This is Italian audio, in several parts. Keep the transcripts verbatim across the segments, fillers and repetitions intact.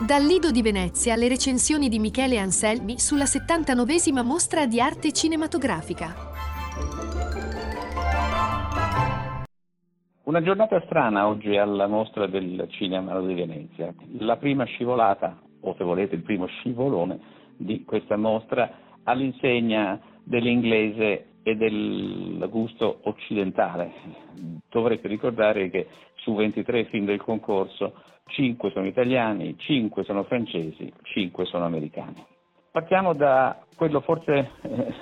Dal Lido di Venezia le recensioni di Michele Anselmi sulla settantanovesima mostra di arte cinematografica. Una giornata strana oggi alla mostra del cinema di Venezia. La prima scivolata, o se volete il primo scivolone di questa mostra, all'insegna dell'inglese e del gusto occidentale. Dovrete ricordare che su ventitré film del concorso cinque sono italiani, cinque sono francesi, cinque sono americani. Partiamo da quello forse eh,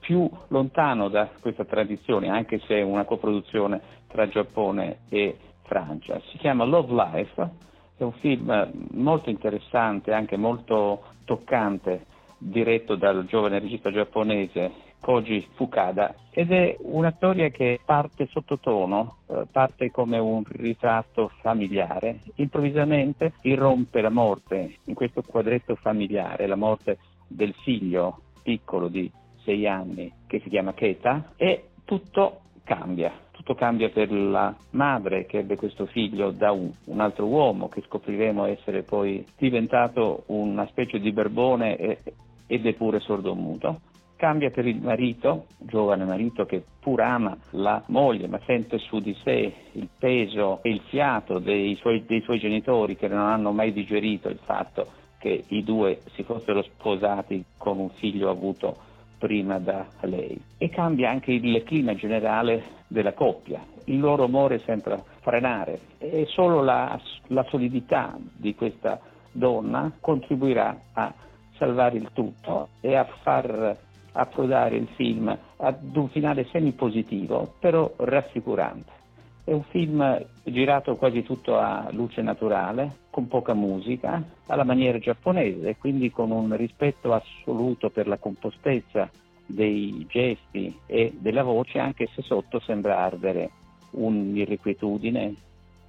più lontano da questa tradizione, anche se è una coproduzione tra Giappone e Francia. Si chiama Love Life, è un film molto interessante, anche molto toccante, diretto dal giovane regista giapponese Koji Fukada, ed è una storia che parte sottotono, parte come un ritratto familiare. Improvvisamente irrompe la morte in questo quadretto familiare, la morte del figlio piccolo di sei anni che si chiama Keta, e tutto cambia. Tutto cambia per la madre che ebbe questo figlio da un, un altro uomo che scopriremo essere poi diventato una specie di Berbone e, ed è pure sordomuto. Cambia per il marito, giovane marito che pur ama la moglie ma sente su di sé il peso e il fiato dei suoi, dei suoi genitori, che non hanno mai digerito il fatto che i due si fossero sposati con un figlio avuto prima da lei. E cambia anche il clima generale della coppia, il loro amore sembra frenare e solo la, la solidità di questa donna contribuirà a salvare il tutto e a far approdare il film ad un finale semipositivo, però rassicurante. È un film girato quasi tutto a luce naturale, con poca musica, alla maniera giapponese, quindi con un rispetto assoluto per la compostezza dei gesti e della voce, anche se sotto sembra ardere un'irrequietudine,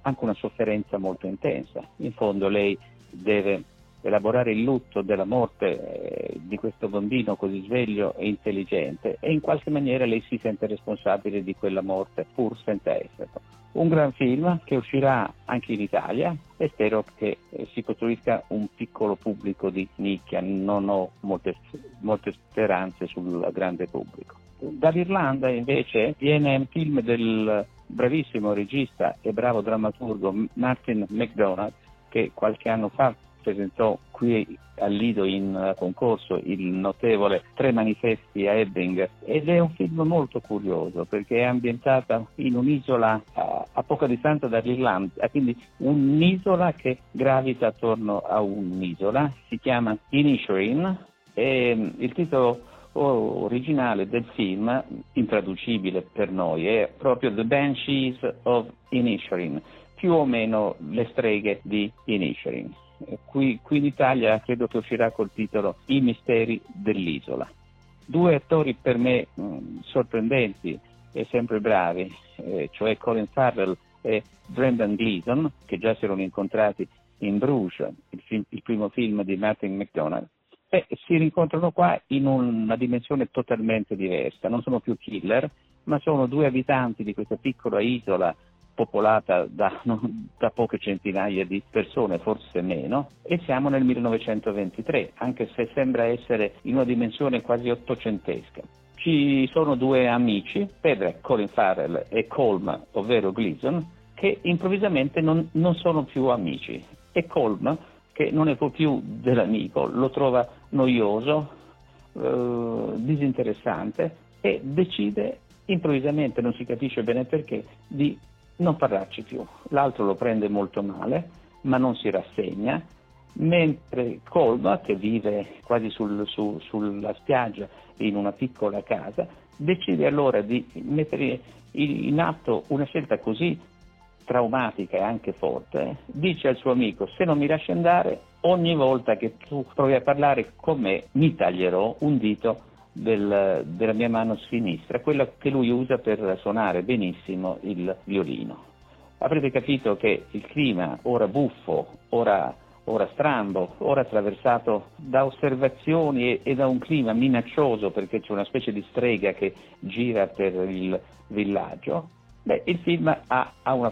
anche una sofferenza molto intensa. In fondo lei deve elaborare il lutto della morte eh, di questo bambino così sveglio e intelligente, e in qualche maniera lei si sente responsabile di quella morte pur senza esserlo. Un gran film che uscirà anche in Italia e spero che eh, si costruisca un piccolo pubblico di nicchia. Non ho molte, molte speranze sul grande pubblico. Dall'Irlanda invece viene un film del bravissimo regista e bravo drammaturgo Martin McDonagh, che qualche anno fa presentò qui al Lido in concorso il notevole Tre manifesti a Ebbing, ed è un film molto curioso perché è ambientata in un'isola a, a poca distanza dall'Irlanda, quindi un'isola che gravita attorno a un'isola. Si chiama Inisherin e il titolo originale del film, intraducibile per noi, è proprio The Banshees of Inisherin, più o meno le streghe di Inisherin. Qui, qui in Italia credo che uscirà col titolo I misteri dell'isola. Due attori per me mh, sorprendenti e sempre bravi, eh, cioè Colin Farrell e Brendan Gleeson, che già si erano incontrati in Bruges, il, film, il primo film di Martin McDonagh, e si rincontrano qua in una dimensione totalmente diversa. Non sono più killer, ma sono due abitanti di questa piccola isola popolata da, da poche centinaia di persone, forse meno, e siamo nel millenovecentoventitré, anche se sembra essere in una dimensione quasi ottocentesca. Ci sono due amici, Padraic, Colin Farrell, e Colm, ovvero Gleeson, che improvvisamente non, non sono più amici, e Colm, che non ne può più dell'amico, lo trova noioso, eh, disinteressante, e decide improvvisamente, non si capisce bene perché, di non parlarci più. L'altro lo prende molto male, ma non si rassegna, mentre Colm, che vive quasi sul, su, sulla spiaggia in una piccola casa, decide allora di mettere in atto una scelta così traumatica e anche forte. Dice al suo amico: se non mi lasci andare, ogni volta che tu provi a parlare con me mi taglierò un dito Del, della mia mano sinistra, quella che lui usa per suonare benissimo il violino. Avrete capito che il clima, ora buffo, ora, ora strambo, ora attraversato da osservazioni e, e da un clima minaccioso, perché c'è una specie di strega che gira per il villaggio, Beh, il film ha, ha, una,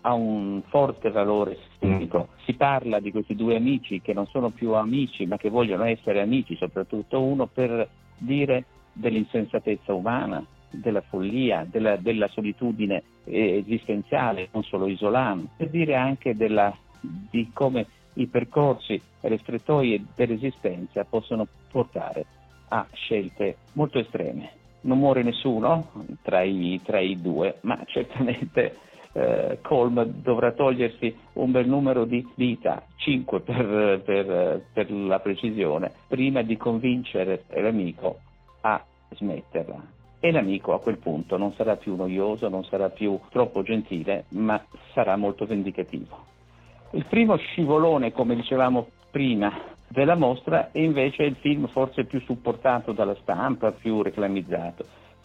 ha un forte valore storico. Si parla di questi due amici che non sono più amici, ma che vogliono essere amici, soprattutto uno, per dire dell'insensatezza umana, della follia, della, della solitudine eh, esistenziale, non solo isolana, per dire anche della, di come i percorsi e le strettoie dell'esistenza possono portare a scelte molto estreme. Non muore nessuno tra i, tra i due, ma certamente eh, Colm dovrà togliersi un bel numero di vita, cinque per, per, per la precisione, prima di convincere l'amico a smetterla. E l'amico a quel punto non sarà più noioso, non sarà più troppo gentile, ma sarà molto vendicativo. Il primo scivolone, come dicevamo prima, della mostra è invece il film forse più supportato dalla stampa, più reclamizzato.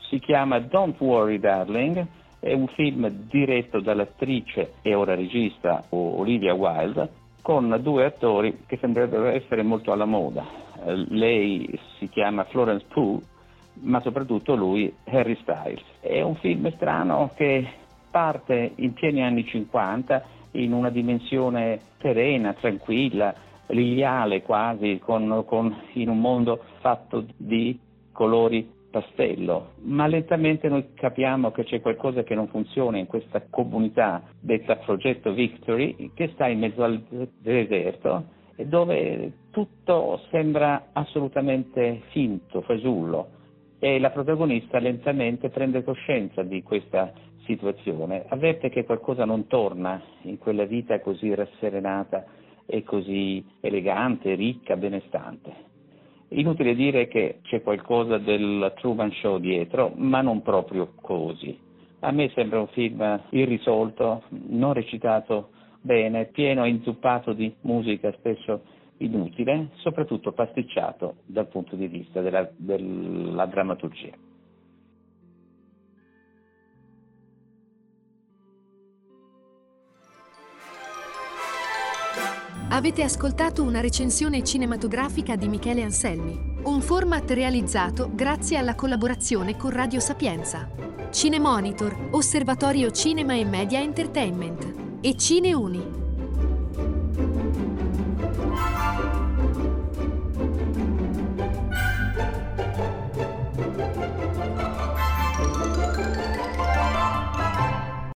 Si chiama Don't Worry, Darling, è un film diretto dall'attrice e ora regista Olivia Wilde, con due attori che sembrerebbero essere molto alla moda. Lei si chiama Florence Pugh, ma soprattutto lui Harry Styles. È un film strano che parte in pieni anni cinquanta in una dimensione serena, tranquilla, liliale quasi, con, con, in un mondo fatto di colori pastello, ma lentamente noi capiamo che c'è qualcosa che non funziona in questa comunità detta Progetto Victory, che sta in mezzo al deserto e dove tutto sembra assolutamente finto, fasullo, e la protagonista lentamente prende coscienza di questa situazione, avverte che qualcosa non torna in quella vita così rasserenata e così elegante, ricca, benestante. Inutile dire che c'è qualcosa del Truman Show dietro, ma non proprio così. A me sembra un film irrisolto, non recitato bene, pieno e inzuppato di musica spesso inutile, soprattutto pasticciato dal punto di vista della, della drammaturgia. Avete ascoltato una recensione cinematografica di Michele Anselmi, un format realizzato grazie alla collaborazione con Radio Sapienza, Cine Monitor, Osservatorio Cinema e Media Entertainment e Cine Uni.